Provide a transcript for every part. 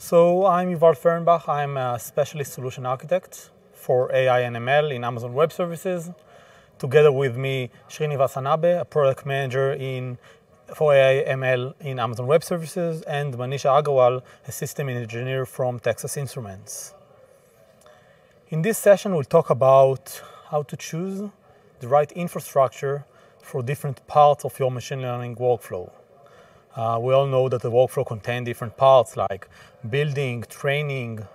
So I'm Yuval Ferenbach. I'm a specialist solution architect for AI and ML in Amazon Web Services. Together with me, Shrinivas Anabe, a product manager for AI ML in Amazon Web Services, and Manisha Agrawal, a system engineer from Texas Instruments. In this session, we'll talk about how to choose the right infrastructure for different parts of your machine learning workflow. We all know that the workflow contains different parts like building, training,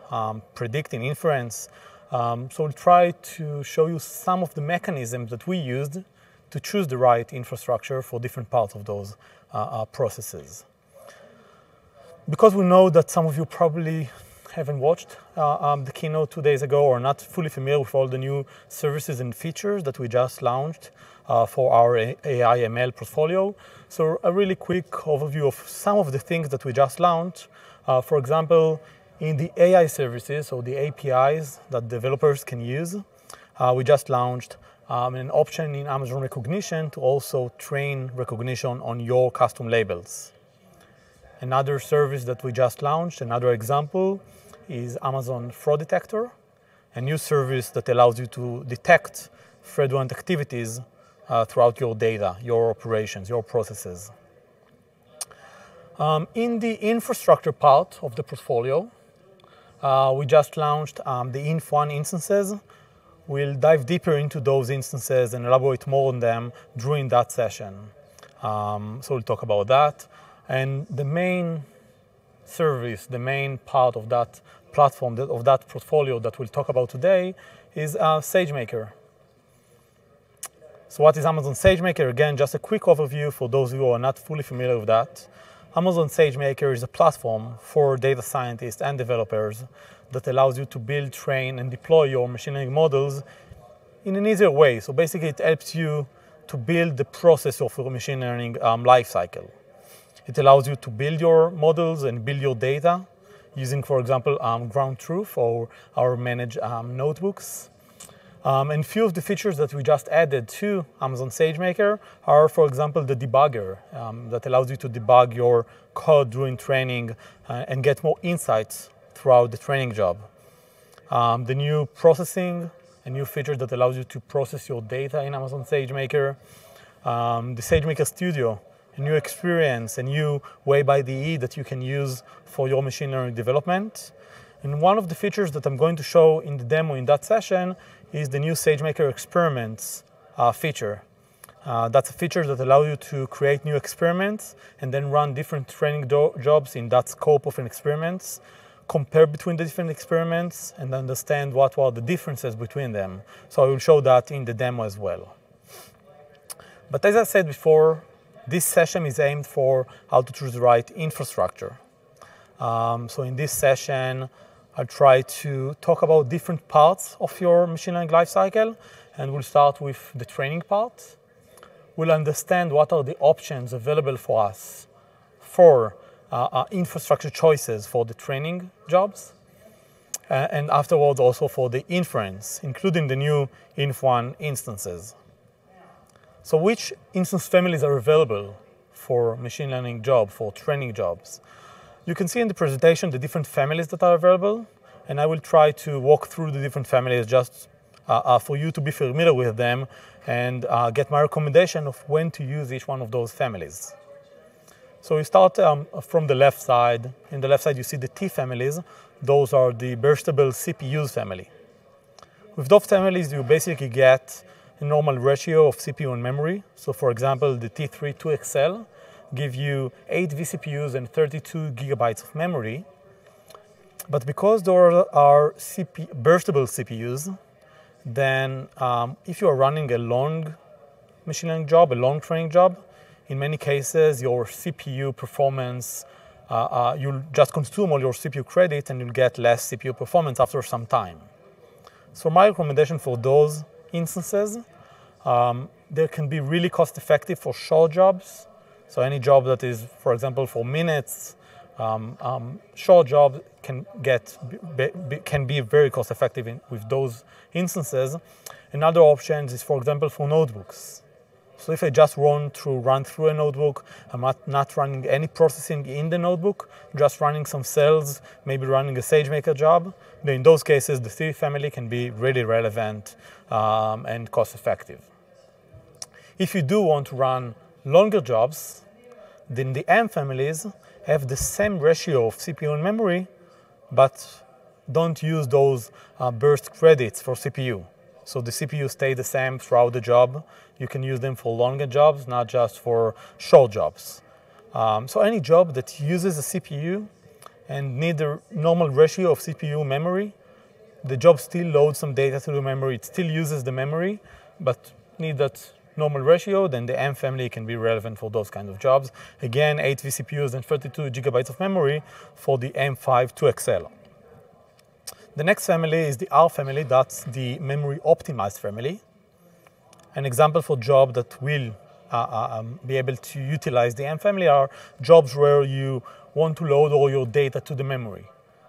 predicting, inference. So we'll try to show you some of the mechanisms that we used to choose the right infrastructure for different parts of those processes. Because we know that some of you probably haven't watched the keynote 2 days ago or not fully familiar with all the new services and features that we just launched for our AI ML portfolio. So a really quick overview of some of the things that we just launched. For example, in the AI services, so the APIs that developers can use, we just launched an option in Amazon Recognition to also train recognition on your custom labels. Another service that we just launched, another example, is Amazon Fraud Detector, a new service that allows you to detect fraudulent activities throughout your data, your operations, your processes. In the infrastructure part of the portfolio, we just launched the Inf1 instances. We'll dive deeper into those instances and elaborate more on them during that session. So we'll talk about that. And the main service, the main part of that platform, of that portfolio that we'll talk about today is SageMaker. So what is Amazon SageMaker? Again, just a quick overview for those who are not fully familiar with that. Amazon SageMaker is a platform for data scientists and developers that allows you to build, train, and deploy your machine learning models in an easier way. So basically, it helps you to build the process of your machine learning lifecycle. It allows you to build your models and build your data using, for example, ground truth or our managed notebooks. And few of the features that we just added to Amazon SageMaker are, for example, the debugger that allows you to debug your code during training and get more insights throughout the training job. The new processing, a new feature that allows you to process your data in Amazon SageMaker. The SageMaker Studio, a new experience, a new way by the E that you can use for your machine learning development. And one of the features that I'm going to show in the demo in that session is the new SageMaker experiments feature. That's a feature that allows you to create new experiments and then run different training jobs in that scope of an experiment, compare between the different experiments, and understand what were the differences between them. So I will show that in the demo as well. But as I said before, this session is aimed for how to choose the right infrastructure. So in this session, I'll try to talk about different parts of your machine learning lifecycle, and we'll start with the training part. We'll understand what are the options available for us for infrastructure choices for the training jobs, and afterwards also for the inference, including the new Inf1 instances. So which instance families are available for machine learning jobs, for training jobs? You can see in the presentation the different families that are available, and I will try to walk through the different families just for you to be familiar with them and get my recommendation of when to use each one of those families. So we start from the left side. In the left side, you see the T families. Those are the burstable CPUs family. With those families, you basically get a normal ratio of CPU and memory. So for example, the T3 2XL give you 8 vCPUs and 32 gigabytes of memory. But because there are burstable CPUs, then if you are running a long machine learning job, a long training job, in many cases, your CPU performance, you'll just consume all your CPU credit and you'll get less CPU performance after some time. So my recommendation for those instances, they can be really cost-effective for short jobs. So any job that is, for example, for minutes, short jobs can be very cost-effective with those instances. Another option is, for example, for notebooks. So if I just want to run through a notebook, I'm not running any processing in the notebook, just running some cells, maybe running a SageMaker job, then in those cases the theory family can be really relevant and cost effective. If you do want to run longer jobs, then the AM families have the same ratio of CPU and memory, but don't use those burst credits for CPU. So the CPU stay the same throughout the job. You can use them for longer jobs, not just for short jobs. So any job that uses a CPU and needs the normal ratio of CPU memory, the job still loads some data to the memory. It still uses the memory, but need that normal ratio, then the AM family can be relevant for those kind of jobs. Again, 8 vCPUs and 32 gigabytes of memory for the AM574X. The next family is the R family. That's the memory optimized family. An example for job that will be able to utilize the M family are jobs where you want to load all your data to the memory.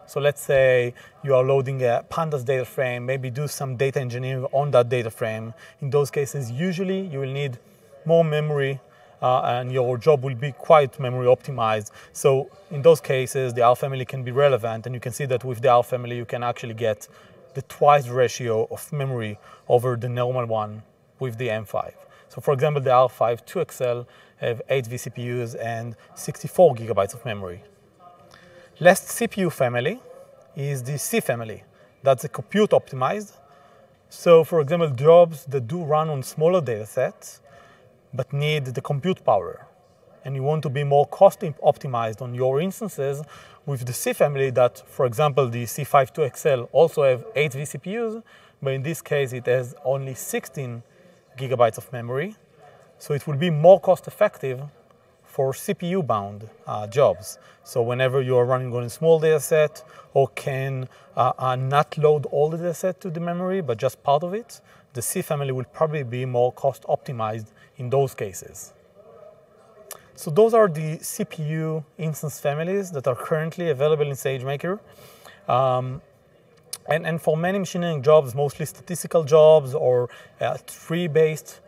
So let's say you are loading a pandas data frame, maybe do some data engineering on that data frame. In those cases, usually you will need more memory and your job will be quite memory optimized. So in those cases, the R family can be relevant, and you can see that with the R family, you can actually get the twice ratio of memory over the normal one with the M5. So for example, the R574X have 8 vCPUs and 64 gigabytes of memory. Last CPU family is the C family. That's a compute optimized. So for example, jobs that do run on smaller data sets, but need the compute power, and you want to be more cost optimized on your instances with the C family that, for example, the C574X also have 8 vCPUs, but in this case it has only 16 gigabytes of memory. So it will be more cost effective for CPU-bound jobs. So whenever you're running on a small data set or can not load all the data set to the memory, but just part of it, the C family will probably be more cost optimized in those cases. So those are the CPU instance families that are currently available in SageMaker. And for many machine learning jobs, mostly statistical jobs or tree-based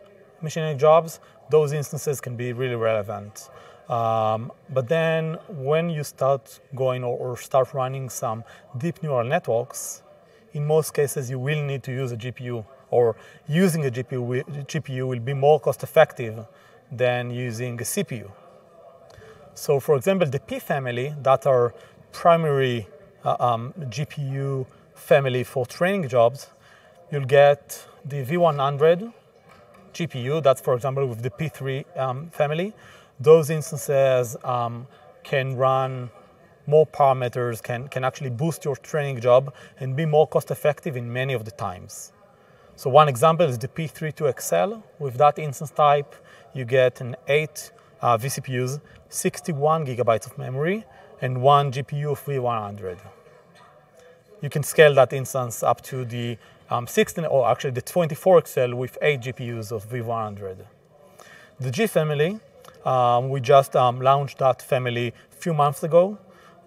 machine learning jobs, those instances can be really relevant. But then when you start going or start running some deep neural networks, in most cases you will need to use a GPU, or using a GPU will be more cost effective than using a CPU. So for example, the P family, that are primary GPU family for training jobs, you'll get the V100 GPU, that's for example with the P3 family. Those instances can run more parameters, can actually boost your training job and be more cost effective in many of the times. So one example is the P32XL. With that instance type, you get an 8 vCPUs, 61 gigabytes of memory, and 1 GPU of V100. You can scale that instance up to the 16, or actually the 24XL with 8 GPUs of V100. The G family, we just launched that family a few months ago.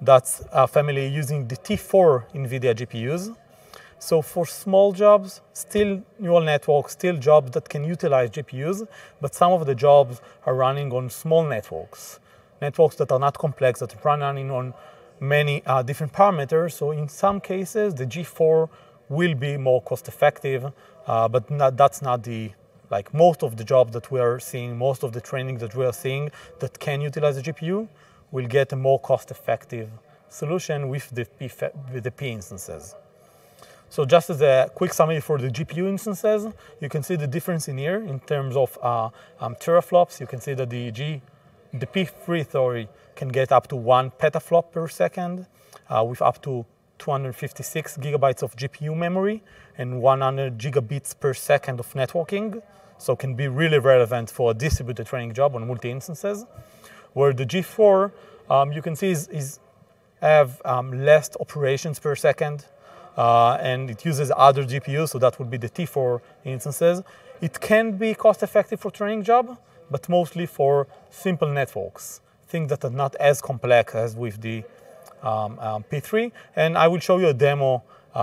That's a family using the T4 NVIDIA GPUs. So for small jobs, still neural networks, still jobs that can utilize GPUs, but some of the jobs are running on small networks. Networks that are not complex, that are running on many different parameters. So in some cases, the G4 will be more cost effective, but that's not the, like most of the jobs that we are seeing, most of the training that we are seeing that can utilize the GPU will get a more cost effective solution with the P instances. So just as a quick summary for the GPU instances, you can see the difference in here in terms of teraflops. You can see that the P3 theory can get up to 1 petaflop per second with up to 256 gigabytes of GPU memory and 100 gigabits per second of networking. So can be really relevant for a distributed training job on multi-instances. Where the G4, you can see have less operations per second. And it uses other GPUs, so that would be the T4 instances. It can be cost-effective for training job, but mostly for simple networks, things that are not as complex as with the P3. And I will show you a demo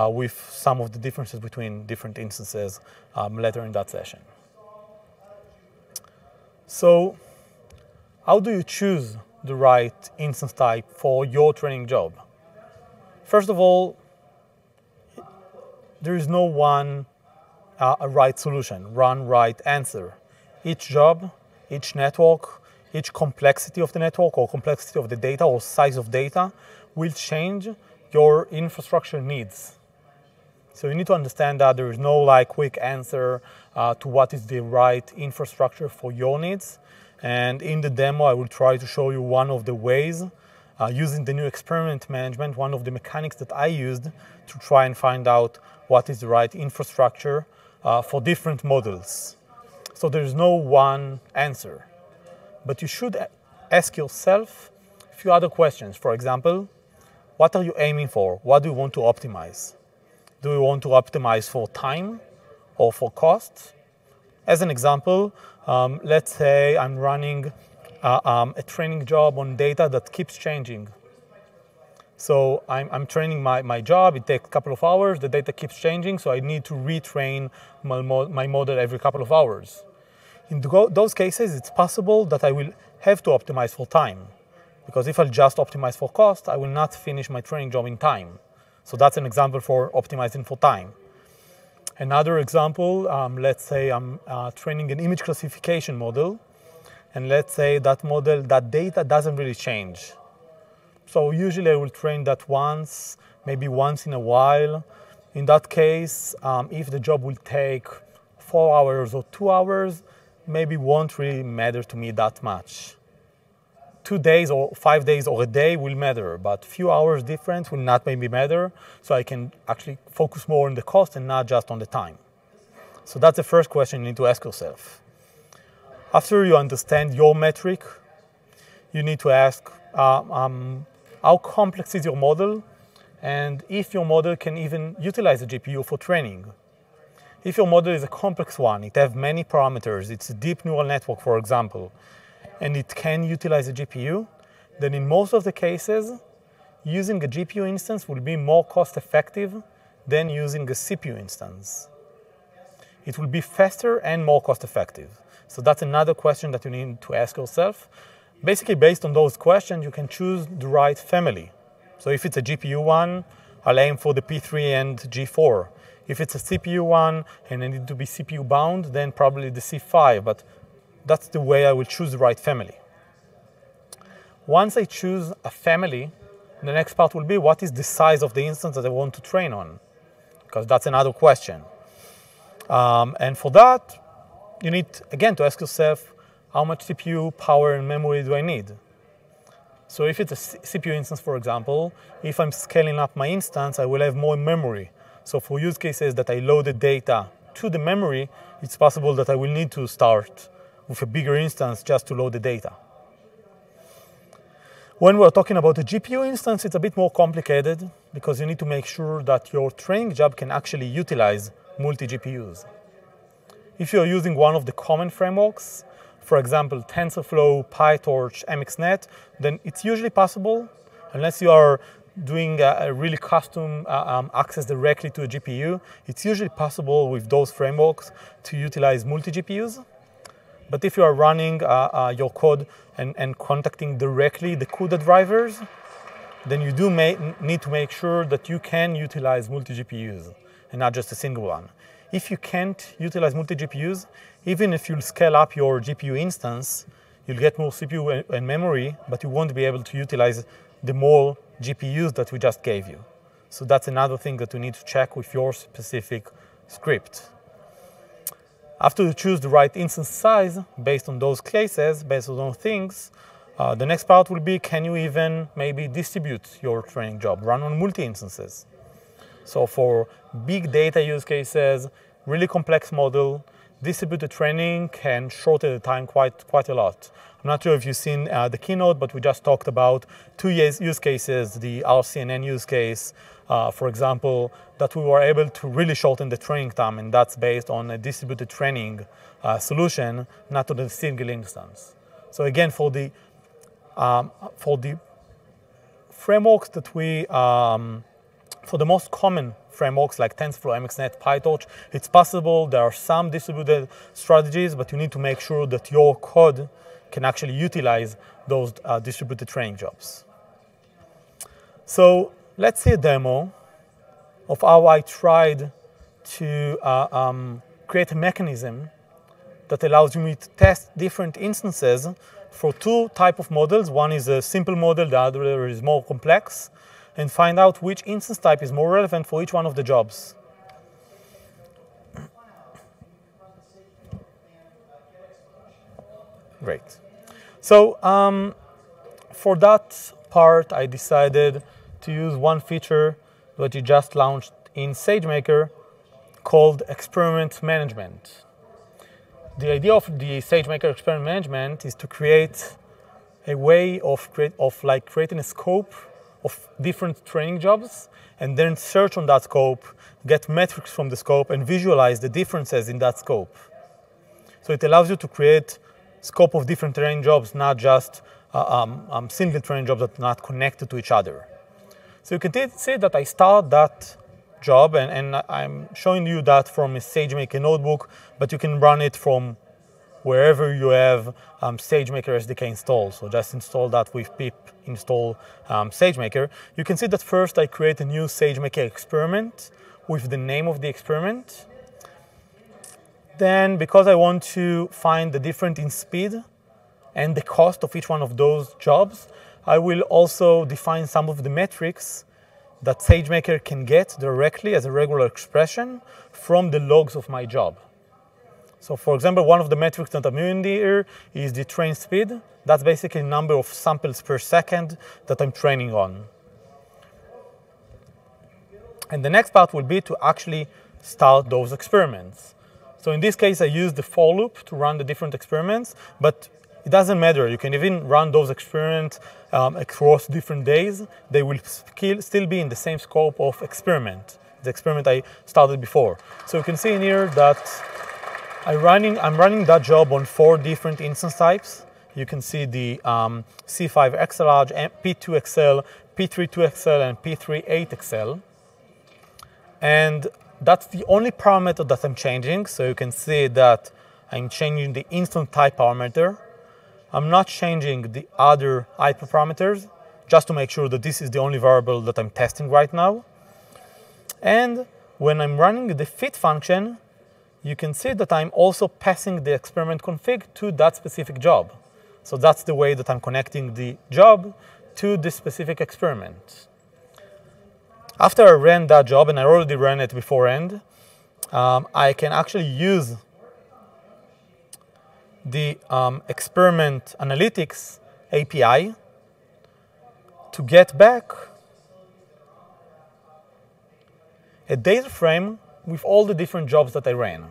with some of the differences between different instances later in that session. So how do you choose the right instance type for your training job? First of all, there is no one right solution, one right answer. Each job, each network, each complexity of the network or complexity of the data or size of data will change your infrastructure needs. So you need to understand that there is no like quick answer to what is the right infrastructure for your needs. And in the demo, I will try to show you one of the ways using the new experiment management, one of the mechanics that I used to try and find out what is the right infrastructure for different models. So there's no one answer, but you should ask yourself a few other questions. For example, what are you aiming for? What do you want to optimize? Do you want to optimize for time or for cost? As an example, let's say I'm running a training job on data that keeps changing. So I'm training my job, it takes a couple of hours, the data keeps changing, so I need to retrain my model every couple of hours. In those cases, it's possible that I will have to optimize for time, because if I just optimize for cost, I will not finish my training job in time. So that's an example for optimizing for time. Another example, let's say I'm training an image classification model, and let's say that model, that data doesn't really change. So usually I will train that once, maybe once in a while. In that case, if the job will take 4 hours or 2 hours, maybe won't really matter to me that much. 2 days or 5 days or a day will matter, but few hours difference will not maybe matter, so I can actually focus more on the cost and not just on the time. So that's the first question you need to ask yourself. After you understand your metric, you need to ask how complex is your model and if your model can even utilize the GPU for training. If your model is a complex one, it has many parameters, it's a deep neural network, for example, and it can utilize a GPU, then in most of the cases, using a GPU instance will be more cost-effective than using a CPU instance. It will be faster and more cost-effective. So that's another question that you need to ask yourself. Basically, based on those questions, you can choose the right family. So if it's a GPU one, I'll aim for the P3 and G4. If it's a CPU one and I need to be CPU bound, then probably the C5, but that's the way I will choose the right family. Once I choose a family, the next part will be what is the size of the instance that I want to train on, because that's another question. And for that, you need, again, to ask yourself, how much CPU, power, and memory do I need? So if it's a CPU instance, for example, if I'm scaling up my instance, I will have more memory. So for use cases that I load the data to the memory, it's possible that I will need to start with a bigger instance just to load the data. When we're talking about a GPU instance, it's a bit more complicated because you need to make sure that your training job can actually utilize multi-GPUs. If you're using one of the common frameworks, for example, TensorFlow, PyTorch, MXNet, then it's usually possible, unless you are doing a really custom access directly to a GPU, it's usually possible with those frameworks to utilize multi-GPUs. But if you are running your code and contacting directly the CUDA drivers, then you do need to make sure that you can utilize multi-GPUs and not just a single one. If you can't utilize multi-GPUs, even if you'll scale up your GPU instance, you'll get more CPU and memory, but you won't be able to utilize the more GPUs that we just gave you. So that's another thing that you need to check with your specific script. After you choose the right instance size, based on those cases, based on those things, the next part will be, can you even maybe distribute your training job, run on multi-instances? So for big data use cases, really complex model, distributed training can shorten the time quite a lot. I'm not sure if you've seen the keynote, but we just talked about two use cases, the RCNN use case, for example, that we were able to really shorten the training time, and that's based on a distributed training solution, not on a single instance. So again, for the frameworks that we For the most common frameworks like TensorFlow, MXNet, PyTorch, it's possible. There are some distributed strategies, but you need to make sure that your code can actually utilize those distributed training jobs. So let's see a demo of how I tried to create a mechanism that allows me to test different instances for two types of models. One is a simple model, the other is more complex, and find out which instance type is more relevant for each one of the jobs. Great. So for that part, I decided to use one feature that you just launched in SageMaker called experiment management. The idea of the SageMaker experiment management is to create a way of, creating a scope of different training jobs, and then search on that scope, get metrics from the scope, and visualize the differences in that scope. So it allows you to create scope of different training jobs, not just single training jobs that are not connected to each other. So you can see that I start that job, and I'm showing you that from a SageMaker notebook, but you can run it from wherever you have SageMaker SDK installed. So just install that with pip install SageMaker. You can see that first I create a new SageMaker experiment with the name of the experiment. Then, because I want to find the difference in speed and the cost of each one of those jobs, I will also define some of the metrics that SageMaker can get directly as a regular expression from the logs of my job. So for example, one of the metrics that I'm using here is the train speed. That's basically the number of samples per second that I'm training on. And the next part will be to actually start those experiments. So in this case, I use the for loop to run the different experiments, but it doesn't matter. You can even run those experiments across different days. They will still be in the same scope of experiment, the experiment I started before. So you can see in here that I'm running that job on 4 different instance types. You can see the C5XL, P2XL, P32XL, and P38XL. And that's the only parameter that I'm changing. So you can see that I'm changing the instance type parameter. I'm not changing the other hyperparameters, just to make sure that this is the only variable that I'm testing right now. And when I'm running the fit function, you can see that I'm also passing the experiment config to that specific job. So that's the way that I'm connecting the job to the specific experiment. After I ran that job, and I already ran it beforehand, I can actually use the experiment analytics API to get back a data frame with all the different jobs that I ran.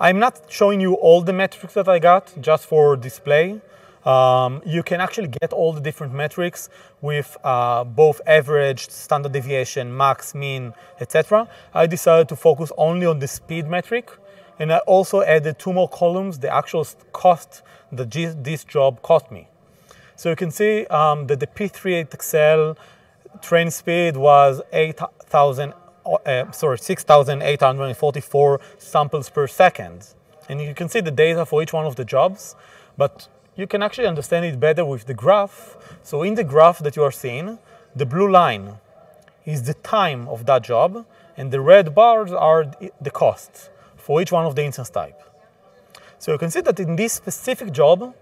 I'm not showing you all the metrics that I got just for display. You can actually get all the different metrics with both average, standard deviation, max, mean, etc. I decided to focus only on the speed metric, and I also added 2 more columns, the actual cost that this job cost me. So you can see that the P38XL train speed was 6,844 samples per second. And you can see the data for each one of the jobs, but you can actually understand it better with the graph. So in the graph that you are seeing, the blue line is the time of that job, and the red bars are the costs for each one of the instance type. So you can see that in this specific job,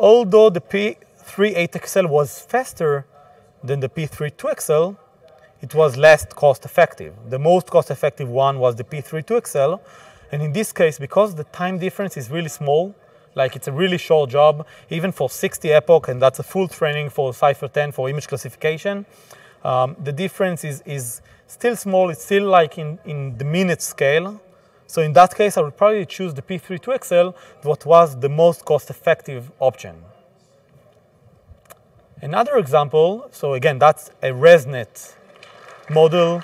although the P38XL was faster than the P32XL, it was less cost-effective. The most cost-effective one was the P32XL, and in this case, because the time difference is really small, like it's a really short job, even for 60 epoch, and that's a full training for CIFAR-10 for image classification, the difference is still small. It's still like in the minute scale. So in that case, I would probably choose the P32XL, what was the most cost-effective option. Another example, so again, that's a ResNet model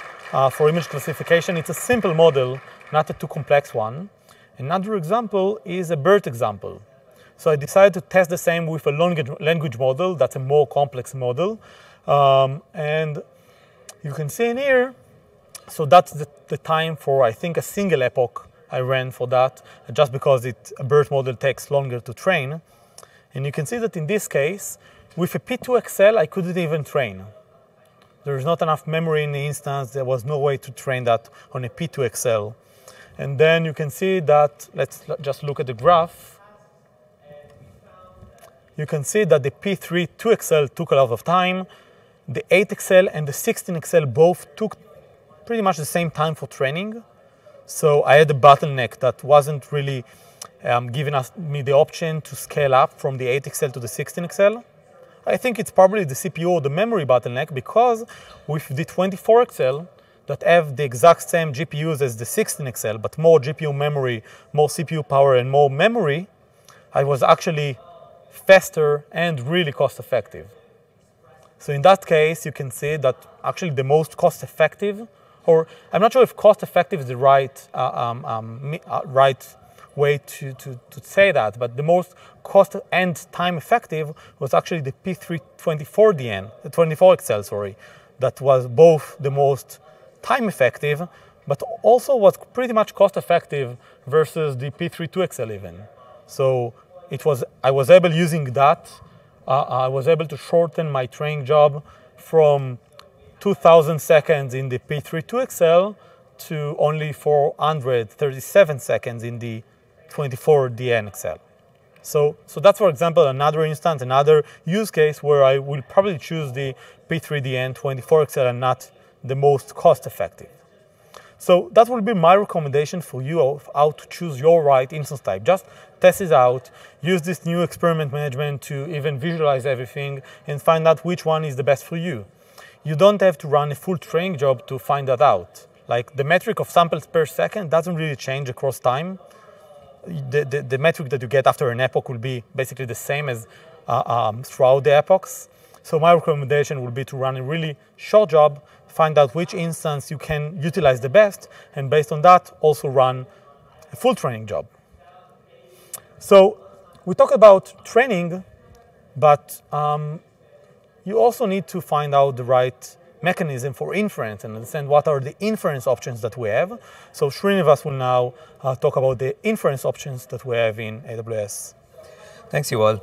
for image classification. It's a simple model, not a too complex one. Another example is a BERT example. So I decided to test the same with a language model. That's a more complex model. And you can see in here, so that's the time for, I think, a single epoch I ran for that, just because a BERT model takes longer to train. And you can see that in this case, with a P2XL, I couldn't even train. There is not enough memory in the instance. There was no way to train that on a P2XL. And then you can see that, let's just look at the graph. You can see that the P3 2XL took a lot of time. The 8XL and the 16XL both took pretty much the same time for training. So I had a bottleneck that wasn't really giving me the option to scale up from the 8XL to the 16XL. I think it's probably the CPU or the memory bottleneck, because with the 24XL that have the exact same GPUs as the 16XL, but more GPU memory, more CPU power, and more memory, I was actually faster and really cost-effective. So in that case, you can see that actually the most cost-effective, or I'm not sure if cost-effective is the right way to say that, but the most cost and time effective was actually the P3 24XL, sorry, that was both the most time effective, but also was pretty much cost effective versus the P3 2XL even. So it was, I was able to shorten my training job from 2,000 seconds in the P3 2XL to only 437 seconds in the 24DN XL. So that's, for example, another instance, another use case where I will probably choose the P3DN 24XL and not the most cost effective. So that will be my recommendation for you of how to choose your right instance type. Just test it out, use this new experiment management to even visualize everything and find out which one is the best for you. You don't have to run a full training job to find that out. Like the metric of samples per second doesn't really change across time. The metric that you get after an epoch will be basically the same as throughout the epochs. So my recommendation would be to run a really short job, find out which instance you can utilize the best, and based on that, also run a full training job. So we talk about training, but you also need to find out the right mechanism for inference and understand what are the inference options that we have. So Srinivas will now talk about the inference options that we have in AWS. Thanks, Yuval.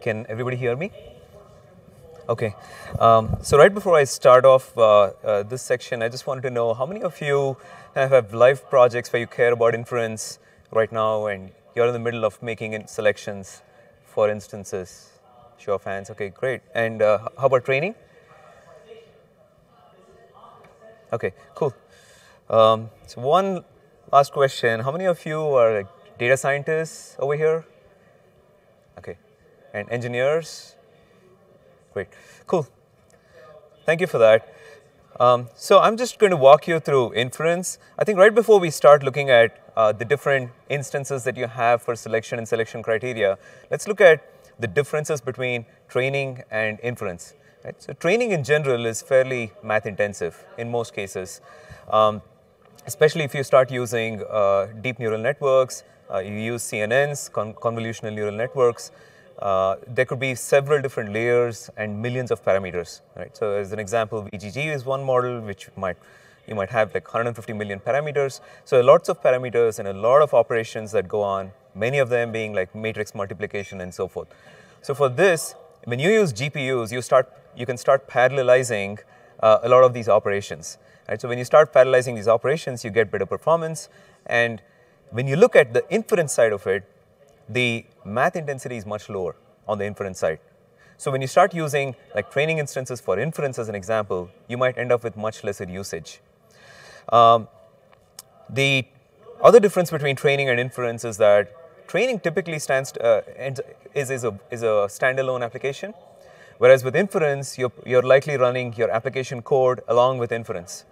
Can everybody hear me? Okay, so right before I start off this section, I just wanted to know how many of you have live projects where you care about inference right now and you're in the middle of making selections for instances? Show of hands, okay, great. And how about training? Okay, cool. So one last question, how many of you are like, data scientists over here? Okay, and engineers? Great. Cool. Thank you for that. So I'm just going to walk you through inference. I think right before we start looking at the different instances that you have for selection and selection criteria, let's look at the differences between training and inference. Right? So training in general is fairly math intensive in most cases, especially if you start using deep neural networks, you use CNNs, convolutional neural networks. There could be several different layers and millions of parameters, right? So as an example, VGG is one model which you might have like 150 million parameters. So lots of parameters and a lot of operations that go on, many of them being like matrix multiplication and so forth. So for this, when you use GPUs, you can start parallelizing a lot of these operations, right? So when you start parallelizing these operations, you get better performance. And when you look at the inference side of it, the math intensity is much lower on the inference side. So when you start using like training instances for inference as an example, you might end up with much lesser usage. The other difference between training and inference is that training typically is a standalone application, whereas with inference, you're likely running your application code along with inference.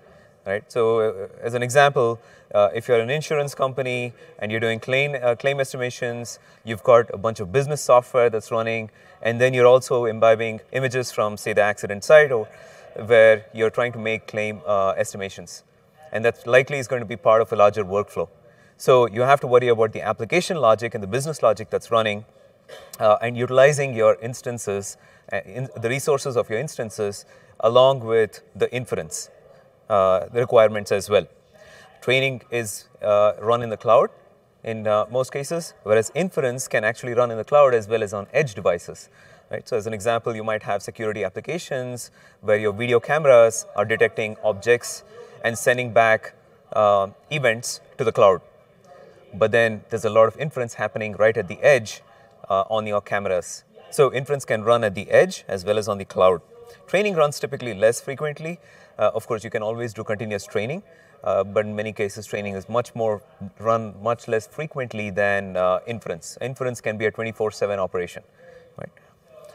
Right? So as an example, if you're an insurance company and you're doing claim estimations, you've got a bunch of business software that's running, and then you're also imbibing images from, say, the accident site, or where you're trying to make claim estimations. And that likely is going to be part of a larger workflow. So you have to worry about the application logic and the business logic that's running and utilizing your instances, the resources of your instances, along with the inference requirements as well. Training is run in the cloud in most cases, whereas inference can actually run in the cloud as well as on edge devices. Right? So as an example, you might have security applications where your video cameras are detecting objects and sending back events to the cloud. But then there's a lot of inference happening right at the edge on your cameras. So inference can run at the edge as well as on the cloud. Training runs typically less frequently. Of course, you can always do continuous training, but in many cases, training is much less frequently than inference. Inference can be a 24/7 operation. Right?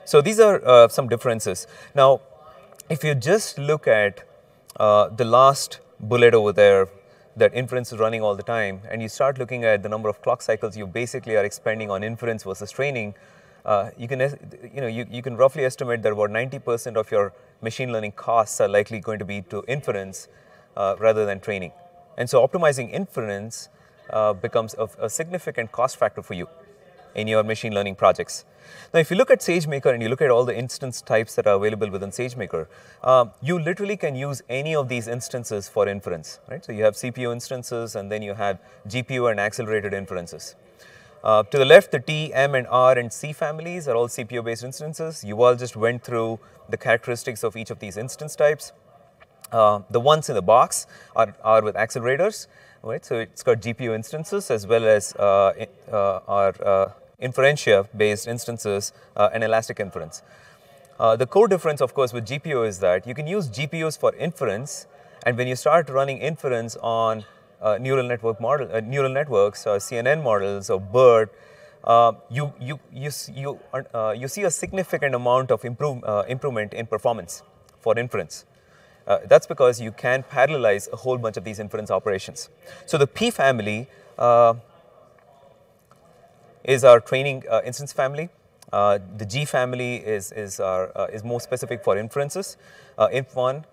So these are some differences. Now, if you just look at the last bullet over there, that inference is running all the time, and you start looking at the number of clock cycles you basically are expending on inference versus training, you can roughly estimate that about 90% of your machine learning costs are likely going to be to inference rather than training. And so optimizing inference becomes a significant cost factor for you in your machine learning projects. Now, if you look at SageMaker and you look at all the instance types that are available within SageMaker, you literally can use any of these instances for inference, right? So you have CPU instances, and then you have GPU and accelerated inferences. To the left, the T, M, and R, and C families are all CPU-based instances. You all just went through the characteristics of each of these instance types. The ones in the box are with accelerators, right? So it's got GPU instances as well as our Inferentia-based instances and Elastic Inference. The core difference, of course, with GPU is that you can use GPUs for inference, and when you start running inference on neural networks, CNN models, or BERT, you see a significant amount of improvement in performance for inference. That's because you can parallelize a whole bunch of these inference operations. So the P family is our training instance family. The G family is more specific for inferences. Inf1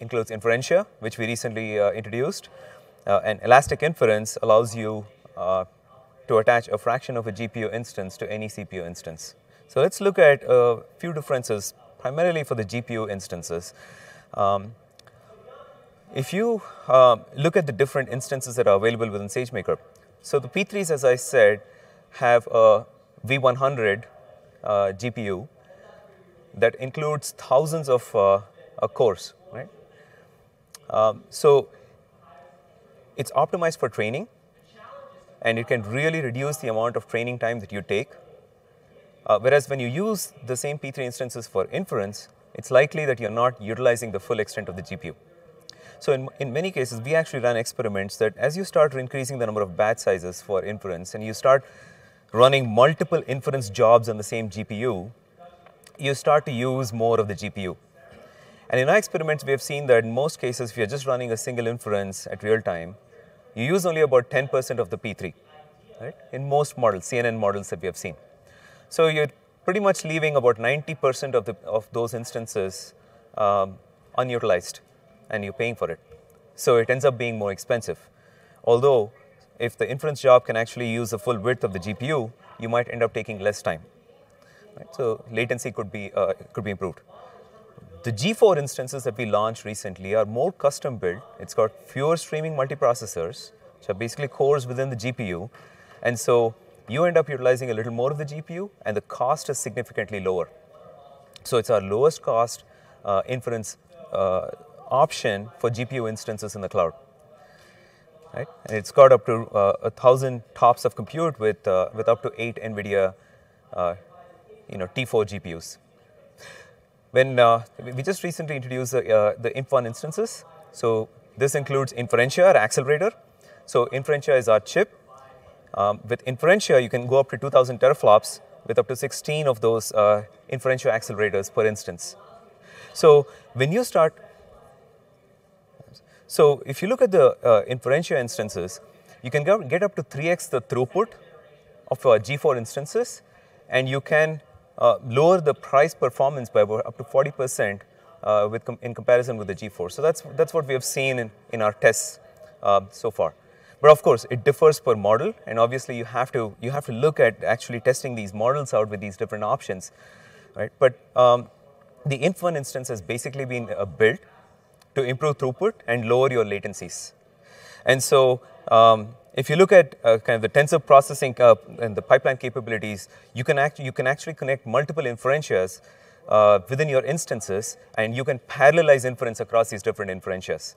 includes Inferentia, which we recently introduced. And Elastic Inference allows you to attach a fraction of a GPU instance to any CPU instance. So let's look at a few differences, primarily for the GPU instances. If you look at the different instances that are available within SageMaker, so the P3s, as I said, have a V100 GPU that includes thousands of cores, right? So it's optimized for training, and it can really reduce the amount of training time that you take. Whereas when you use the same P3 instances for inference, it's likely that you're not utilizing the full extent of the GPU. So in many cases, we actually ran experiments that as you start increasing the number of batch sizes for inference and you start running multiple inference jobs on the same GPU, you start to use more of the GPU. And in our experiments, we have seen that in most cases, if you're just running a single inference at real time, you use only about 10% of the P3, right? In most models, CNN models that we have seen. So you're pretty much leaving about 90% of those instances unutilized, and you're paying for it. So it ends up being more expensive. Although, if the inference job can actually use the full width of the GPU, you might end up taking less time. Right? So latency could be improved. The G4 instances that we launched recently are more custom built. It's got fewer streaming multiprocessors, which are basically cores within the GPU. And so you end up utilizing a little more of the GPU, and the cost is significantly lower. So it's our lowest cost inference option for GPU instances in the cloud. Right? And it's got up to 1,000 TOPS of compute with up to 8 NVIDIA T4 GPUs. When we just recently introduced the Inf1 instances. So this includes Inferentia, our accelerator. So Inferentia is our chip. With Inferentia, you can go up to 2,000 teraflops with up to 16 of those Inferentia accelerators per instance. So when you start... So if you look at the Inferentia instances, you can get up to 3x the throughput of G4 instances, and you can lower the price performance by up to 40% in comparison with the G4. So that's what we have seen in our tests so far. But of course, it differs per model, and obviously you have to look at actually testing these models out with these different options, right? But the Inf1 instance has basically been built to improve throughput and lower your latencies. And so if you look at kind of the tensor processing and the pipeline capabilities, you can actually connect multiple inferentias within your instances, and you can parallelize inference across these different inferentias.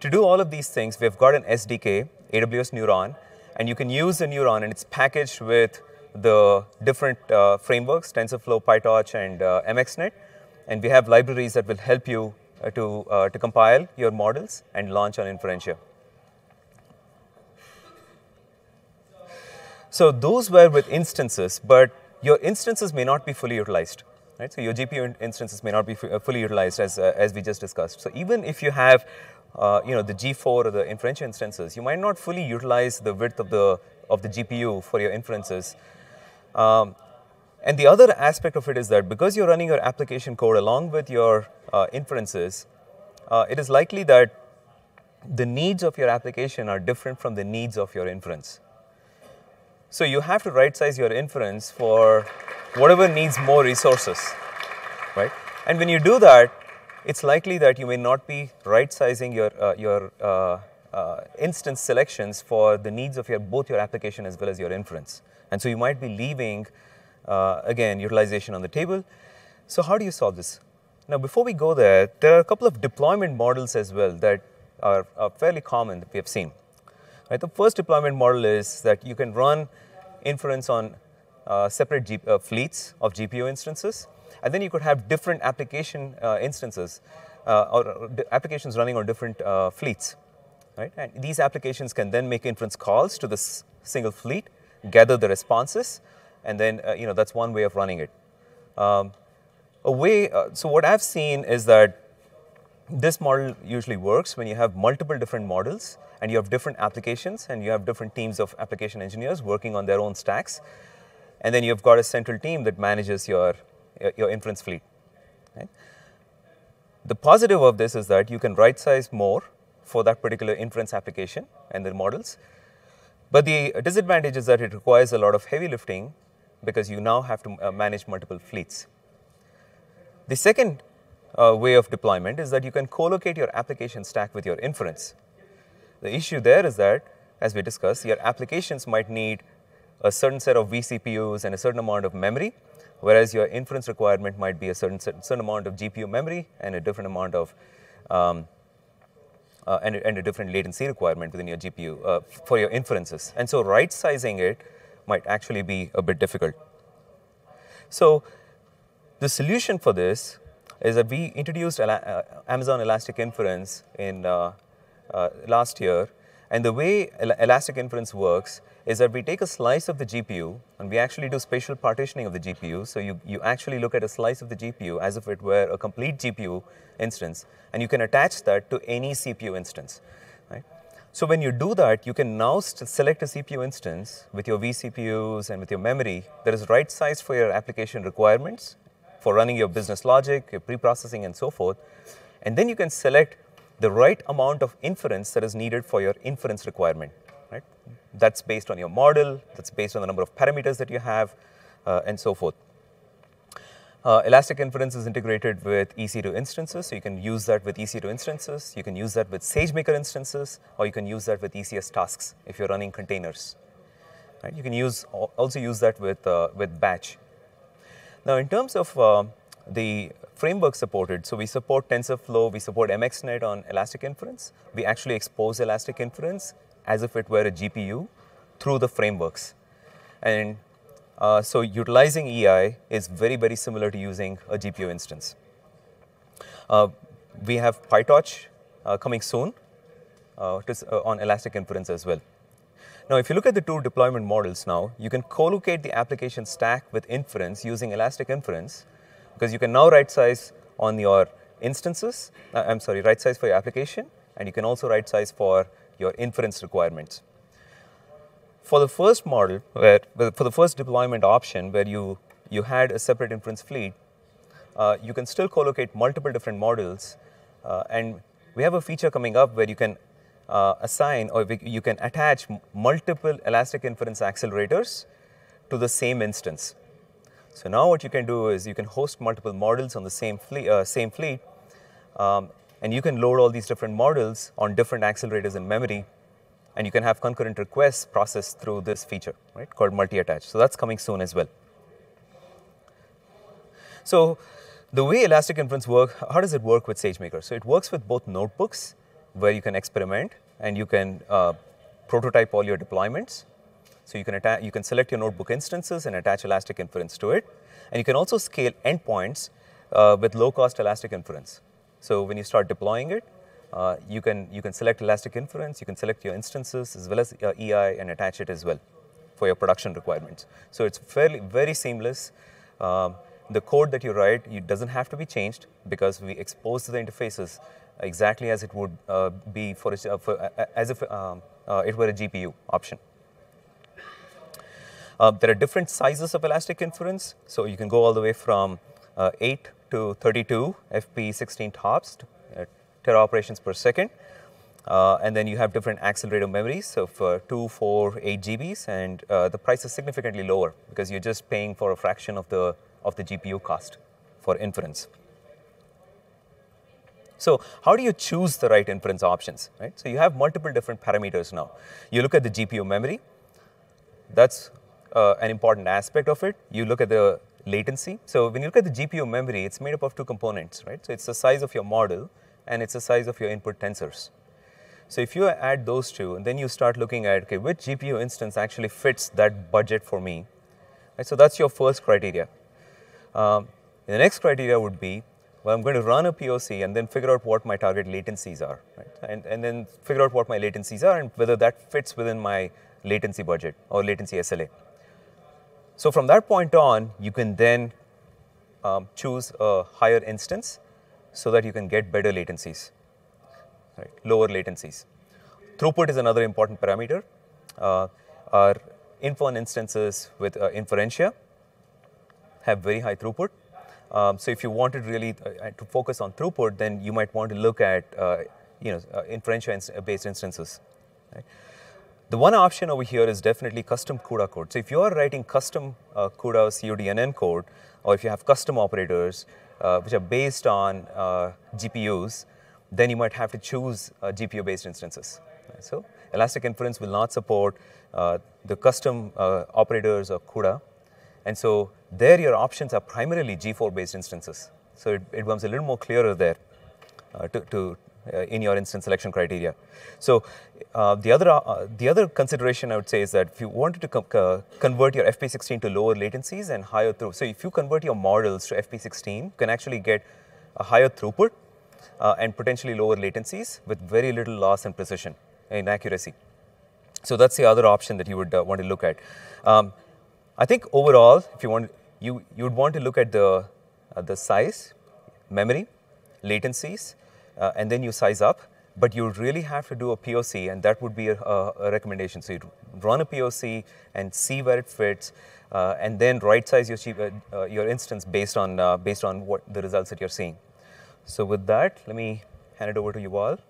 To do all of these things, we've got an SDK, AWS Neuron, and you can use the Neuron, and it's packaged with the different frameworks, TensorFlow, PyTorch, and MXNet, and we have libraries that will help you to compile your models and launch on Inferentia. So those were with instances, but your instances may not be fully utilized. Right? So your GPU instances may not be fully utilized, as we just discussed. So even if you have the G4 or the inferential instances, you might not fully utilize the width of the GPU for your inferences. And the other aspect of it is that because you're running your application code along with your inferences, it is likely that the needs of your application are different from the needs of your inference. So you have to right-size your inference for whatever needs more resources, right? And when you do that, it's likely that you may not be right-sizing your instance selections for the needs of both your application as well as your inference. And so you might be leaving, again, utilization on the table. So how do you solve this? Now, before we go there, there are a couple of deployment models as well that are fairly common that we have seen. Right, the first deployment model is that you can run inference on separate fleets of GPU instances, and then you could have different application instances or applications running on different fleets. Right? And these applications can then make inference calls to this single fleet, gather the responses, and then that's one way of running it. So what I've seen is that this model usually works when you have multiple different models, and you have different applications, and you have different teams of application engineers working on their own stacks, and then you've got a central team that manages your inference fleet. Okay? The positive of this is that you can right-size more for that particular inference application and their models, but the disadvantage is that it requires a lot of heavy lifting because you now have to manage multiple fleets. The second way of deployment is that you can co-locate your application stack with your inference. The issue there is that, as we discussed, your applications might need a certain set of vCPUs and a certain amount of memory, whereas your inference requirement might be a certain amount of GPU memory and a different amount of and a different latency requirement within your GPU for your inferences. And so right-sizing it might actually be a bit difficult. So the solution for this is that we introduced Amazon Elastic Inference in last year, and the way Elastic Inference works is that we take a slice of the GPU, and we actually do spatial partitioning of the GPU, so you actually look at a slice of the GPU as if it were a complete GPU instance, and you can attach that to any CPU instance. Right? So when you do that, you can now select a CPU instance with your vCPUs and with your memory that is right-sized for your application requirements, for running your business logic, your pre-processing, and so forth. And then you can select the right amount of inference that is needed for your inference requirement. Right? That's based on your model, that's based on the number of parameters that you have, and so forth. Elastic Inference is integrated with EC2 instances, so you can use that with EC2 instances, you can use that with SageMaker instances, or you can use that with ECS tasks if you're running containers. Right? You can also use that with batch. Now, in terms of the framework supported, so we support TensorFlow, we support MXNet on Elastic Inference. We actually expose Elastic Inference as if it were a GPU through the frameworks. And so utilizing EI is very, very similar to using a GPU instance. We have PyTorch coming soon on Elastic Inference as well. Now, if you look at the two deployment models now, you can co-locate the application stack with inference using Elastic Inference, because you can now right-size on your instances, right-size for your application, and you can also right-size for your inference requirements. For the first model, for the first deployment option where you had a separate inference fleet, you can still co-locate multiple different models, and we have a feature coming up where you can assign, or you can attach multiple elastic inference accelerators to the same instance. So now what you can do is you can host multiple models on the same fleet, and you can load all these different models on different accelerators in memory, and you can have concurrent requests processed through this feature, right, called multi-attach. So that's coming soon as well. So the way elastic inference works, how does it work with SageMaker? So it works with both notebooks, where you can experiment and you can prototype all your deployments. So you can select your notebook instances and attach elastic inference to it. And you can also scale endpoints with low-cost elastic inference. So when you start deploying it, you can select elastic inference, you can select your instances as well as EI and attach it as well for your production requirements. So it's fairly, very seamless. The code that you write, it doesn't have to be changed because we expose the interfaces exactly as it would be as if it were a GPU option. There are different sizes of elastic inference, so you can go all the way from 8 to 32 FP16 TOPS, tera operations per second, and then you have different accelerator memories of 2, 4, 8 GBs, and the price is significantly lower because you're just paying for a fraction of the GPU cost for inference. So how do you choose the right inference options, right? So you have multiple different parameters now. You look at the GPU memory. That's an important aspect of it. You look at the latency. So when you look at the GPU memory, it's made up of two components, right? So it's the size of your model and it's the size of your input tensors. So if you add those two, and then you start looking at, okay, which GPU instance actually fits that budget for me? Right? So that's your first criteria. The next criteria would be, well, I'm going to run a POC and then figure out what my target latencies are, right? And then figure out what my latencies are and whether that fits within my latency budget or latency SLA. So from that point on, you can then choose a higher instance so that you can get better latencies, right? Lower latencies. Throughput is another important parameter. Our Inf1 instances with Inferentia have very high throughput. So if you wanted really to focus on throughput, then you might want to look at Inferentia-based instances. Right? The one option over here is definitely custom CUDA code. So if you are writing custom CUDA or CUDNN code, or if you have custom operators which are based on GPUs, then you might have to choose GPU-based instances. Right? So elastic inference will not support the custom operators or CUDA. And so there your options are primarily G4-based instances. So it becomes a little more clearer there in your instance selection criteria. So the other consideration I would say is that if you wanted to convert your FP16 to lower latencies and higher throughput. So if you convert your models to FP16, you can actually get a higher throughput and potentially lower latencies with very little loss in precision and accuracy. So that's the other option that you would want to look at. I think overall, if you want, you'd want to look at the size, memory, latencies, and then you size up. But you really have to do a POC, and that would be a recommendation. So you'd run a POC and see where it fits, and then right-size your instance based on what the results that you're seeing. So with that, let me hand it over to Yuval.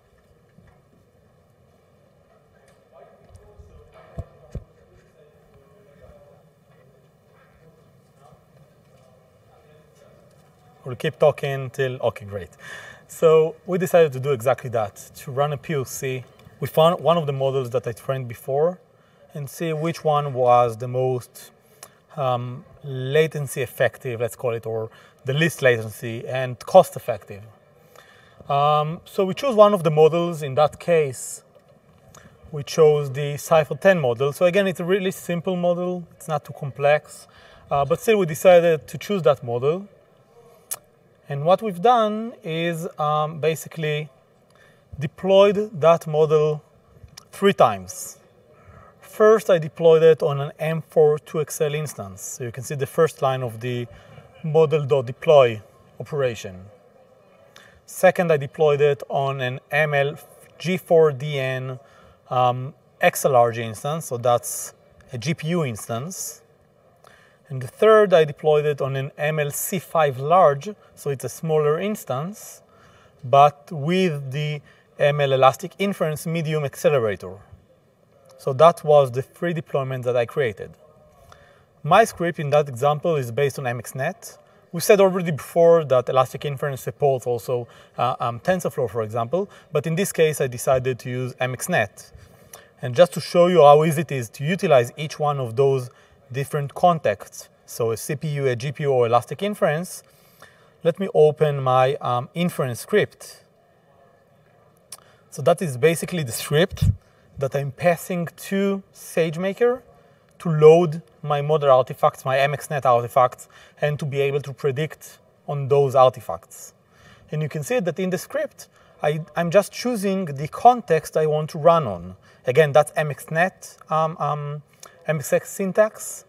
We'll keep talking till, okay, great. So we decided to do exactly that, to run a POC. We found one of the models that I trained before and see which one was the most latency effective, let's call it, or the least latency and cost effective. So we chose one of the models. In that case, we chose the CIFAR-10 model. So again, it's a really simple model. It's not too complex, but still we decided to choose that model. And what we've done is basically deployed that model 3 times. First, I deployed it on an AM574X instance. So you can see the first line of the model.deploy operation. Second, I deployed it on an MLG4DN XLRG instance. So that's a GPU instance. And the third, I deployed it on an MLC5 large, so it's a smaller instance, but with the ML Elastic Inference Medium Accelerator. So that was the free deployment that I created. My script in that example is based on MXNet. We said already before that Elastic Inference supports also TensorFlow, for example, but in this case I decided to use MXNet. And just to show you how easy it is to utilize each one of those different contexts, so a CPU, a GPU, or Elastic Inference, let me open my inference script. So that is basically the script that I'm passing to SageMaker to load my model artifacts, my MXNet artifacts, and to be able to predict on those artifacts. And you can see that in the script, I'm just choosing the context I want to run on. Again, that's MXNet, MXX syntax,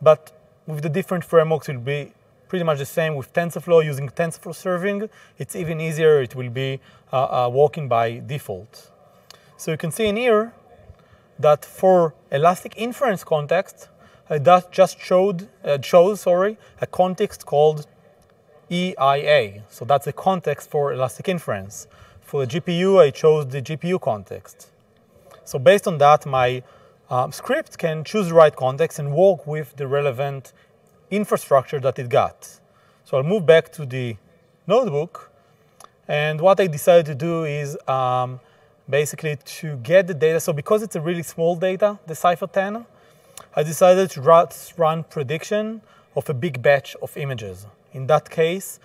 but with the different frameworks, it will be pretty much the same. With TensorFlow, using TensorFlow serving, it's even easier. It will be working by default. So you can see in here that for Elastic Inference context, that just chose a context called EIA. So that's the context for Elastic Inference. For the GPU, I chose the GPU context. So based on that, my script can choose the right context and work with the relevant infrastructure that it got. So I'll move back to the notebook. And what I decided to do is basically to get the data. So because it's a really small data, the CIFAR-10, I decided to run prediction of a big batch of images. In that case,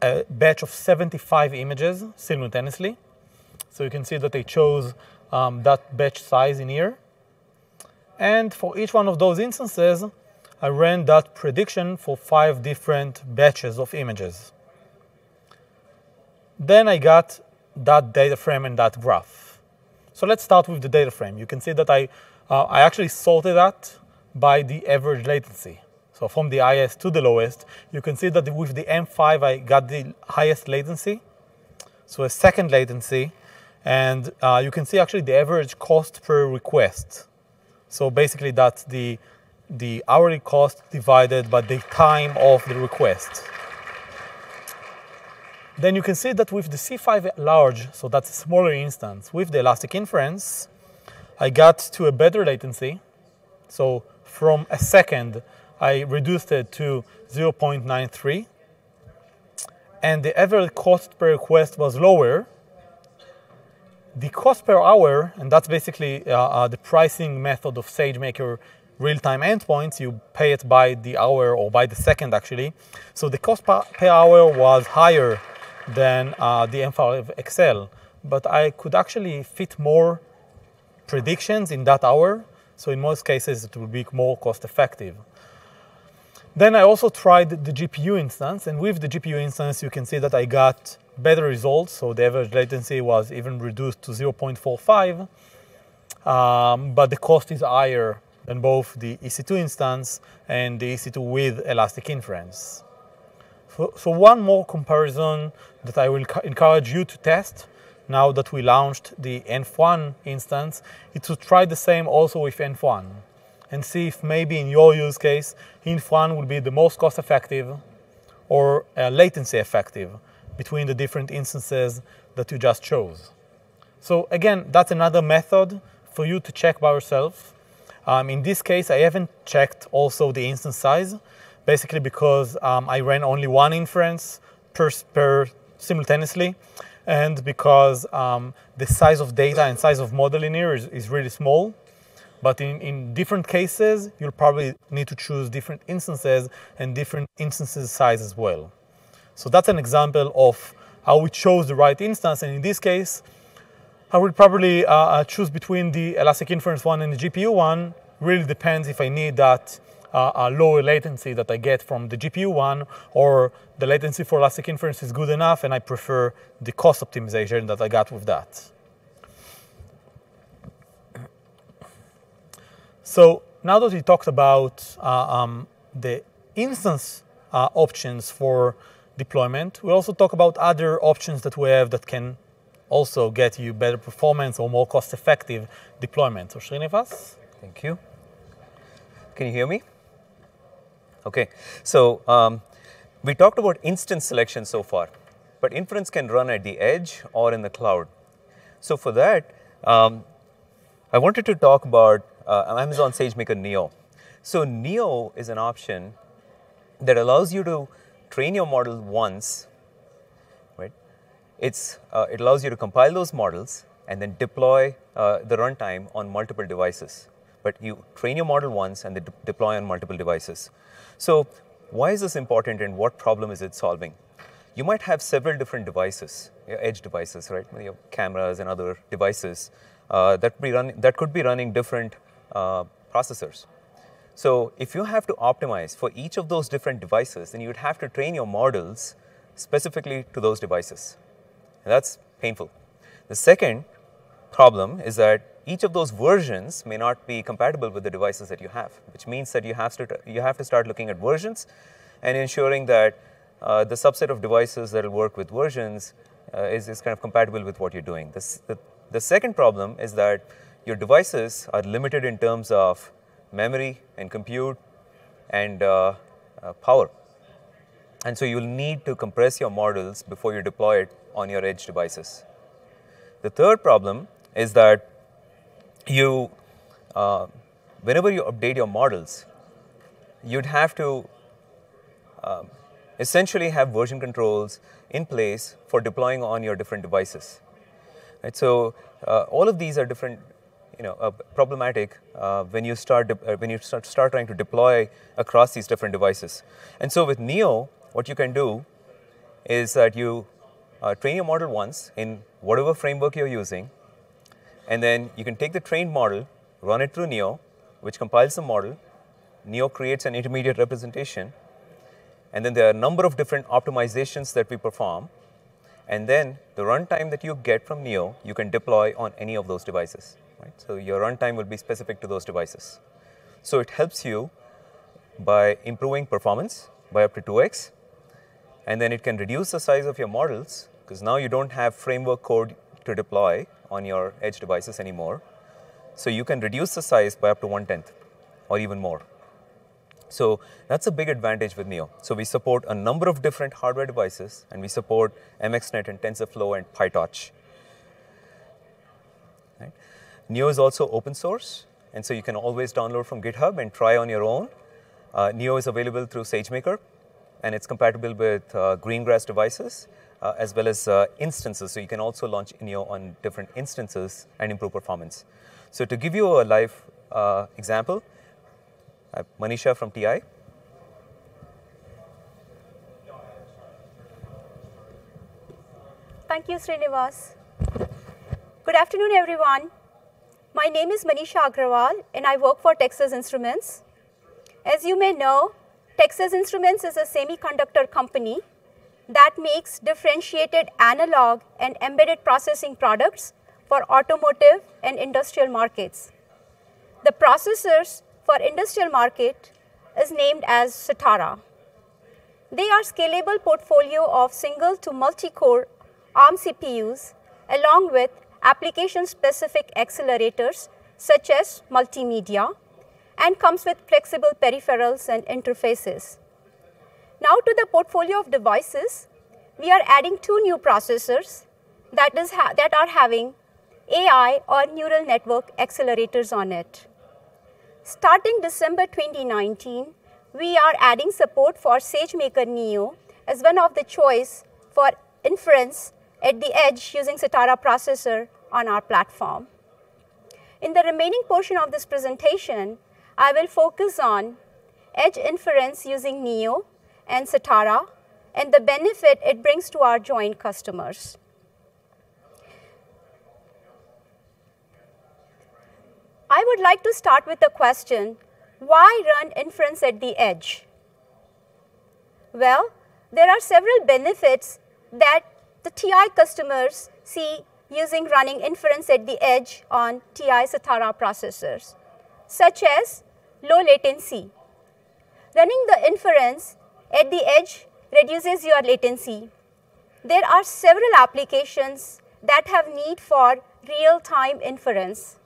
a batch of 75 images simultaneously. So you can see that I chose that batch size in here. And for each one of those instances, I ran that prediction for 5 different batches of images. Then I got that data frame and that graph. So let's start with the data frame. You can see that I actually sorted that by the average latency. So from the highest to the lowest, you can see that with the M5, I got the highest latency, so a second latency. And you can see actually the average cost per request. So basically that's the hourly cost divided by the time of the request. Then you can see that with the C5 large, so that's a smaller instance, with the Elastic Inference, I got to a better latency. So from a second, I reduced it to 0.93. And the average cost per request was lower. The cost per hour, and that's basically the pricing method of SageMaker real-time endpoints, you pay it by the hour or by the second, actually. So the cost per hour was higher than the M5XL, but I could actually fit more predictions in that hour. So in most cases, it will be more cost-effective. Then I also tried the GPU instance, and with the GPU instance, you can see that I got better results. So the average latency was even reduced to 0.45, but the cost is higher than both the EC2 instance and the EC2 with Elastic Inference. So one more comparison that I will encourage you to test now that we launched the Inf1 instance is to try the same also with Inf1 and see if maybe in your use case, Inf1 will be the most cost effective or latency effective between the different instances that you just chose. So again, that's another method for you to check by yourself. In this case, I haven't checked also the instance size, basically because I ran only one inference per simultaneously, and because the size of data and size of model in here is really small. But in different cases, you'll probably need to choose different instances and different instances size as well. So that's an example of how we chose the right instance, and in this case, I will probably choose between the Elastic Inference one and the GPU one. Really depends if I need that lower latency that I get from the GPU one, or the latency for Elastic Inference is good enough and I prefer the cost optimization that I got with that. So now that we talked about the instance options for deployment, we also talk about other options that we have that can also get you better performance or more cost-effective deployment. So Srinivas? Thank you. Can you hear me? Okay, so we talked about instance selection so far, but inference can run at the edge or in the cloud. So for that, I wanted to talk about Amazon SageMaker Neo. So Neo is an option that allows you to train your model once, right? It allows you to compile those models and then deploy the runtime on multiple devices. But you train your model once and then deploy on multiple devices. So why is this important and what problem is it solving? You might have several different devices, your edge devices, right? Your cameras and other devices that could be running different processors. So if you have to optimize for each of those different devices, then you would have to train your models specifically to those devices. And that's painful. The second problem is that each of those versions may not be compatible with the devices that you have, which means that you have to start looking at versions and ensuring that the subset of devices that will work with versions is kind of compatible with what you're doing. The second problem is that your devices are limited in terms of memory and compute and power. And so you'll need to compress your models before you deploy it on your edge devices. The third problem is that you, whenever you update your models, you'd have to essentially have version controls in place for deploying on your different devices. Right? So all of these are different, problematic when you start trying to deploy across these different devices. And so with Neo, what you can do is that you train your model once in whatever framework you're using, and then you can take the trained model, run it through Neo, which compiles the model. Neo creates an intermediate representation, and then there are a number of different optimizations that we perform, and then the runtime that you get from Neo, you can deploy on any of those devices. Right? So your runtime will be specific to those devices. So it helps you by improving performance by up to 2x, and then it can reduce the size of your models, because now you don't have framework code to deploy on your edge devices anymore. So you can reduce the size by up to 1/10 or even more. So that's a big advantage with Neo. So we support a number of different hardware devices, and we support MXNet and TensorFlow and PyTorch. Right? Neo is also open source, and so you can always download from GitHub and try on your own. Neo is available through SageMaker, and it's compatible with Greengrass devices as well as instances. So you can also launch Neo on different instances and improve performance. So to give you a live example, Manisha from TI. Thank you, Srinivas. Good afternoon, everyone. My name is Manisha Agrawal, and I work for Texas Instruments. As you may know, Texas Instruments is a semiconductor company that makes differentiated analog and embedded processing products for automotive and industrial markets. The processors for industrial market is named as Sitara. They are scalable portfolio of single to multi-core ARM CPUs along with application-specific accelerators such as multimedia, and comes with flexible peripherals and interfaces. Now to the portfolio of devices, we are adding two new processors that are having AI or neural network accelerators on it. Starting December 2019, we are adding support for SageMaker Neo as one of the choice for inference at the edge using Sitara processor on our platform. In the remaining portion of this presentation, I will focus on edge inference using Neo and Sitara and the benefit it brings to our joint customers. I would like to start with the question, why run inference at the edge? Well, there are several benefits that the TI customers see using running inference at the edge on TI Sitara processors, such as low latency. Running the inference at the edge reduces your latency. There are several applications that have need for real-time inference.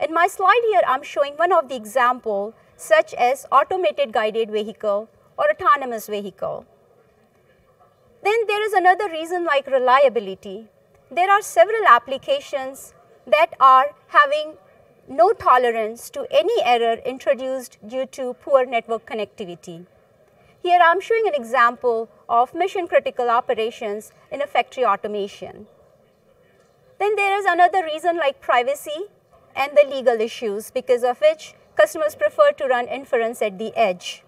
In my slide here, I'm showing one of the examples, such as automated guided vehicle or autonomous vehicle. Then there is another reason like reliability. there are several applications that are having no tolerance to any error introduced due to poor network connectivity. Here I am showing an example of mission critical operations in a factory automation. Then there is another reason like privacy and the legal issues, because of which customers prefer to run inference at the edge.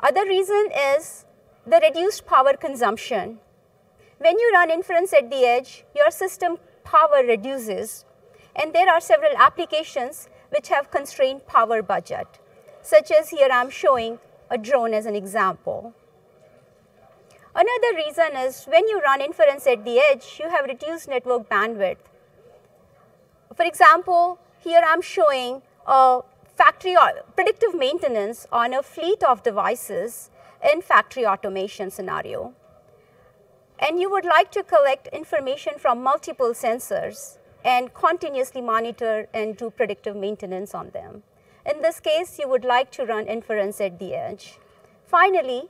Other reason is the reduced power consumption. When you run inference at the edge, your system power reduces, and there are several applications which have constrained power budget, such as here I am showing a drone as an example. Another reason is when you run inference at the edge, you have reduced network bandwidth. For example, here I am showing a factory predictive maintenance on a fleet of devices in factory automation scenario. And you would like to collect information from multiple sensors and continuously monitor and do predictive maintenance on them. In this case, you would like to run inference at the edge. Finally,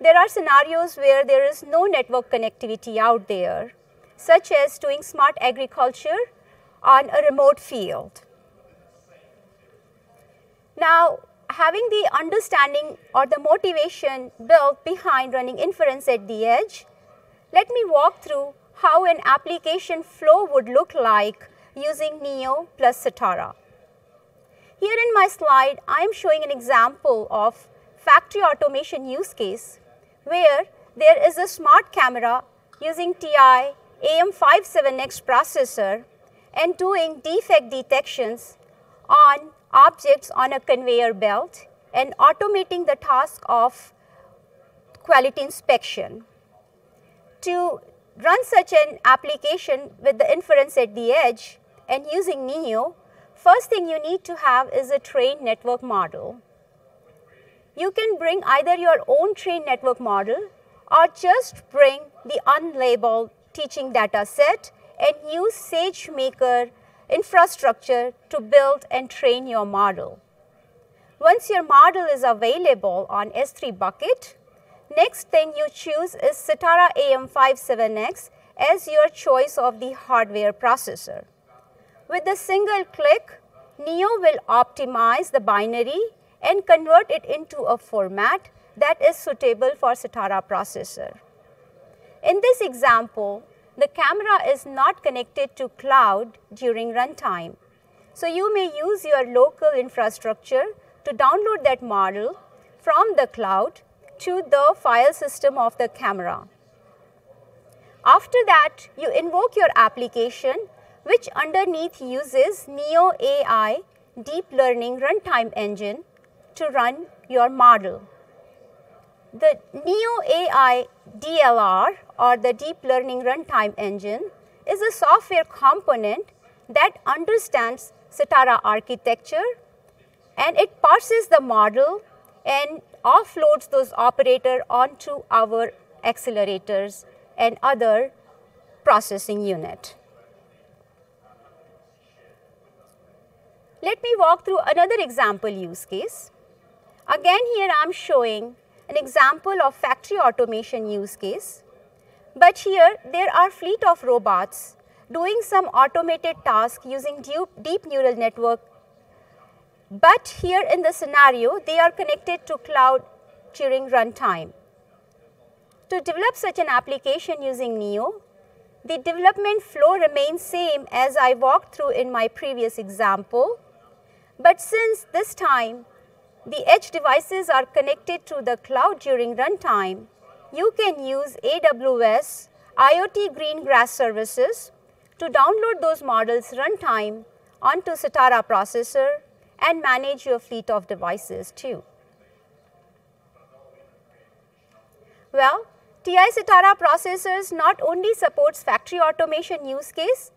there are scenarios where there is no network connectivity out there, such as doing smart agriculture on a remote field. Now, having the understanding or the motivation built behind running inference at the edge, let me walk through how an application flow would look like using Neo plus Sitara. Here in my slide, I am showing an example of factory automation use case where there is a smart camera using TI AM57x processor and doing defect detections on objects on a conveyor belt and automating the task of quality inspection. To run such an application with the inference at the edge and using Neo, first thing you need to have is a trained network model. You can bring either your own trained network model or just bring the unlabeled teaching data set and use SageMaker infrastructure to build and train your model. Once your model is available on S3 bucket, next thing you choose is Sitara AM57x as your choice of the hardware processor. With a single click, Neo will optimize the binary and convert it into a format that is suitable for Sitara processor. In this example, the camera is not connected to cloud during runtime. So you may use your local infrastructure to download that model from the cloud to the file system of the camera. After that, you invoke your application, which underneath uses Neo AI Deep Learning Runtime Engine to run your model. The Neo AI DLR, or the Deep Learning Runtime Engine, is a software component that understands Sitara architecture, and it parses the model and offloads those operators onto our accelerators and other processing unit. Let me walk through another example use case. Again, here I am showing an example of factory automation use case, but here there are fleet of robots doing some automated task using deep neural network, but here in the scenario they are connected to cloud during runtime. To develop such an application using Neo, the development flow remains same as I walked through in my previous example, but since this time the edge devices are connected to the cloud during runtime, you can use AWS IoT Greengrass services to download those models runtime onto Sitara processor and manage your fleet of devices too. Well, TI Sitara processors not only supports factory automation use case,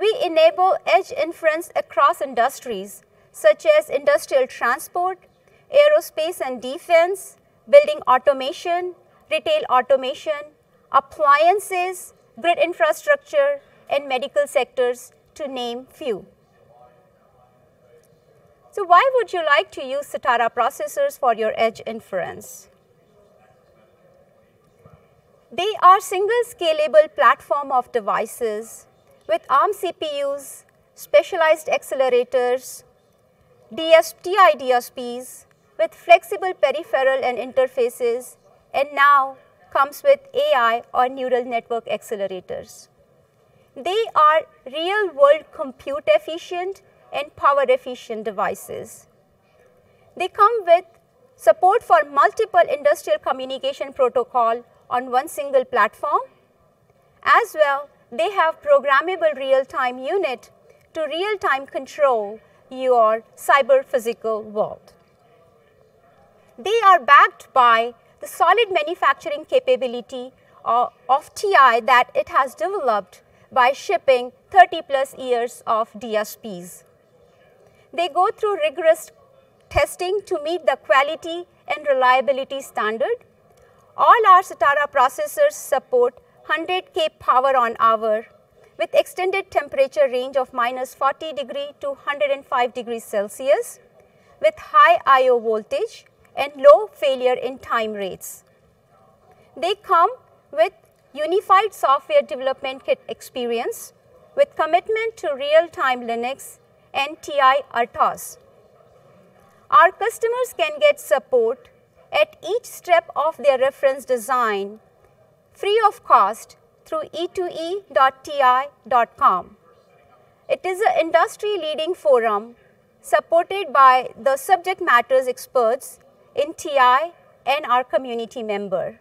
we enable edge inference across industries such as industrial transport, aerospace and defense, building automation, retail automation, appliances, grid infrastructure, and medical sectors, to name few. So why would you like to use Sitara processors for your edge inference? They are single scalable platform of devices with ARM CPUs, specialized accelerators, DSPI DSPs with flexible peripheral and interfaces, and now comes with AI or neural network accelerators. They are real-world compute efficient and power efficient devices. They come with support for multiple industrial communication protocol on one single platform. As well, they have programmable real-time unit to real-time control your cyber-physical world. They are backed by the solid manufacturing capability of TI that it has developed by shipping 30+ years of DSPs. They go through rigorous testing to meet the quality and reliability standard. All our Sitara processors support 100K power on hour with extended temperature range of -40 degrees to 105 degrees Celsius with high I/O voltage and low failure in time rates. They come with unified software development kit experience with commitment to real-time Linux and TI RTOS. Our customers can get support at each step of their reference design free of cost through e2e.ti.com. It is an industry-leading forum supported by the subject matters experts in TI and our community member.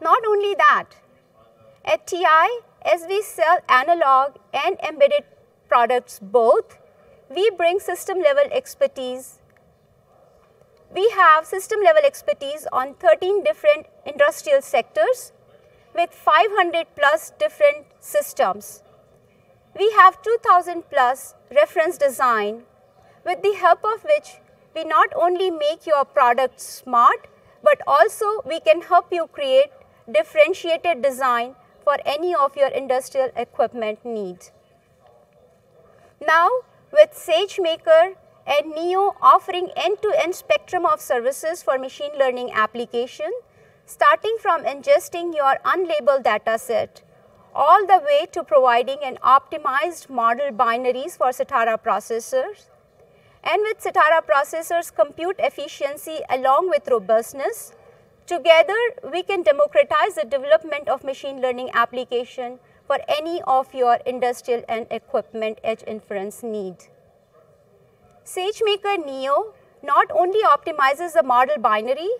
Not only that, at TI, as we sell analog and embedded products both, we bring system-level expertise. We have system-level expertise on 13 different industrial sectors with 500+ different systems. We have 2,000+ reference design, with the help of which we not only make your product smart, but also we can help you create differentiated design for any of your industrial equipment needs. Now, with SageMaker and Neo offering end-to-end spectrum of services for machine learning application, starting from ingesting your unlabeled dataset, all the way to providing an optimized model binaries for Sitara processors. And with Sitara processors' compute efficiency along with robustness, together we can democratize the development of machine learning application for any of your industrial and equipment edge inference need. SageMaker Neo not only optimizes the model binary,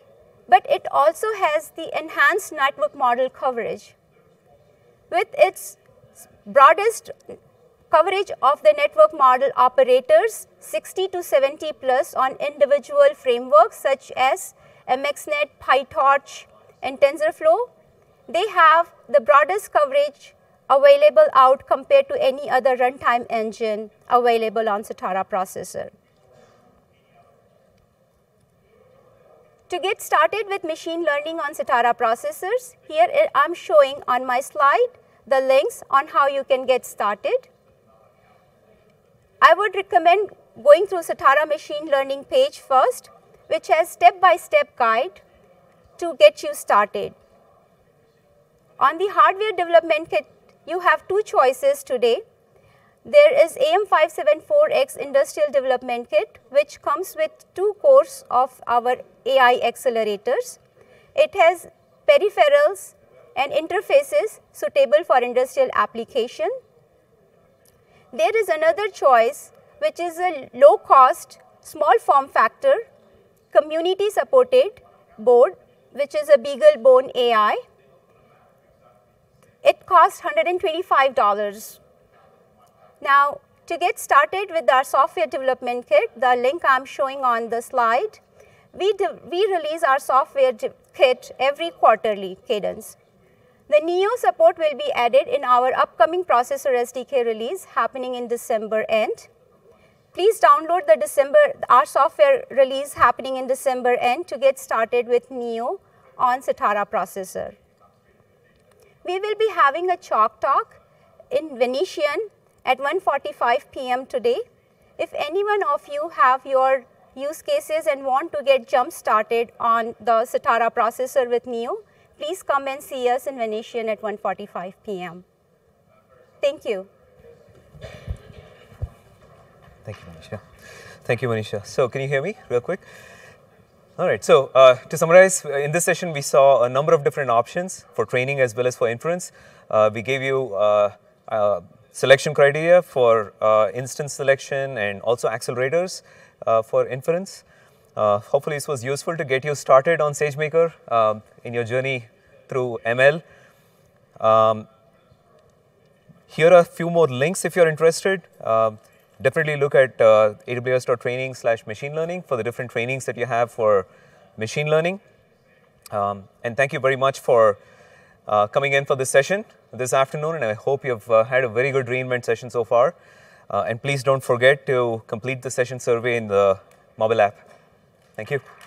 but it also has the enhanced network model coverage. With its broadest coverage of the network model operators, 60 to 70+ on individual frameworks such as MXNet, PyTorch, and TensorFlow, they have the broadest coverage available out compared to any other runtime engine available on Sitara processor. To get started with machine learning on Sitara processors, here I'm showing on my slide the links on how you can get started. I would recommend going through Sitara machine learning page first, which has step-by-step guide to get you started. On the hardware development kit, you have two choices today. There is AM574X Industrial Development Kit, which comes with 2 cores of our AI accelerators. It has peripherals and interfaces suitable for industrial application. There is another choice, which is a low-cost, small form factor, community-supported board, which is a BeagleBone AI. It costs $125. Now, to get started with our software development kit, the link I'm showing on the slide, we release our software kit every quarterly cadence. The Neo support will be added in our upcoming processor SDK release happening in December end. Please download the our software release happening in December end to get started with Neo on Sitara processor. We will be having a chalk talk in Venetian at 1:45 p.m. today. If anyone of you have your use cases and want to get jump started on the Sitara processor with Neo, Please come and see us in Venetian at 1:45 p.m. Thank you. Thank you, Manisha. Thank you, Manisha. So can you hear me real quick? All right, so to summarize, in this session, we saw a number of different options for training as well as for inference. We gave you selection criteria for instance selection and also accelerators for inference. Hopefully, this was useful to get you started on SageMaker in your journey through ML. Here are a few more links if you're interested. Definitely look at aws.training/machine-learning for the different trainings that you have for machine learning. And thank you very much for coming in for this session this afternoon. And I hope you've had a very good reinvent session so far. And please don't forget to complete the session survey in the mobile app. Thank you.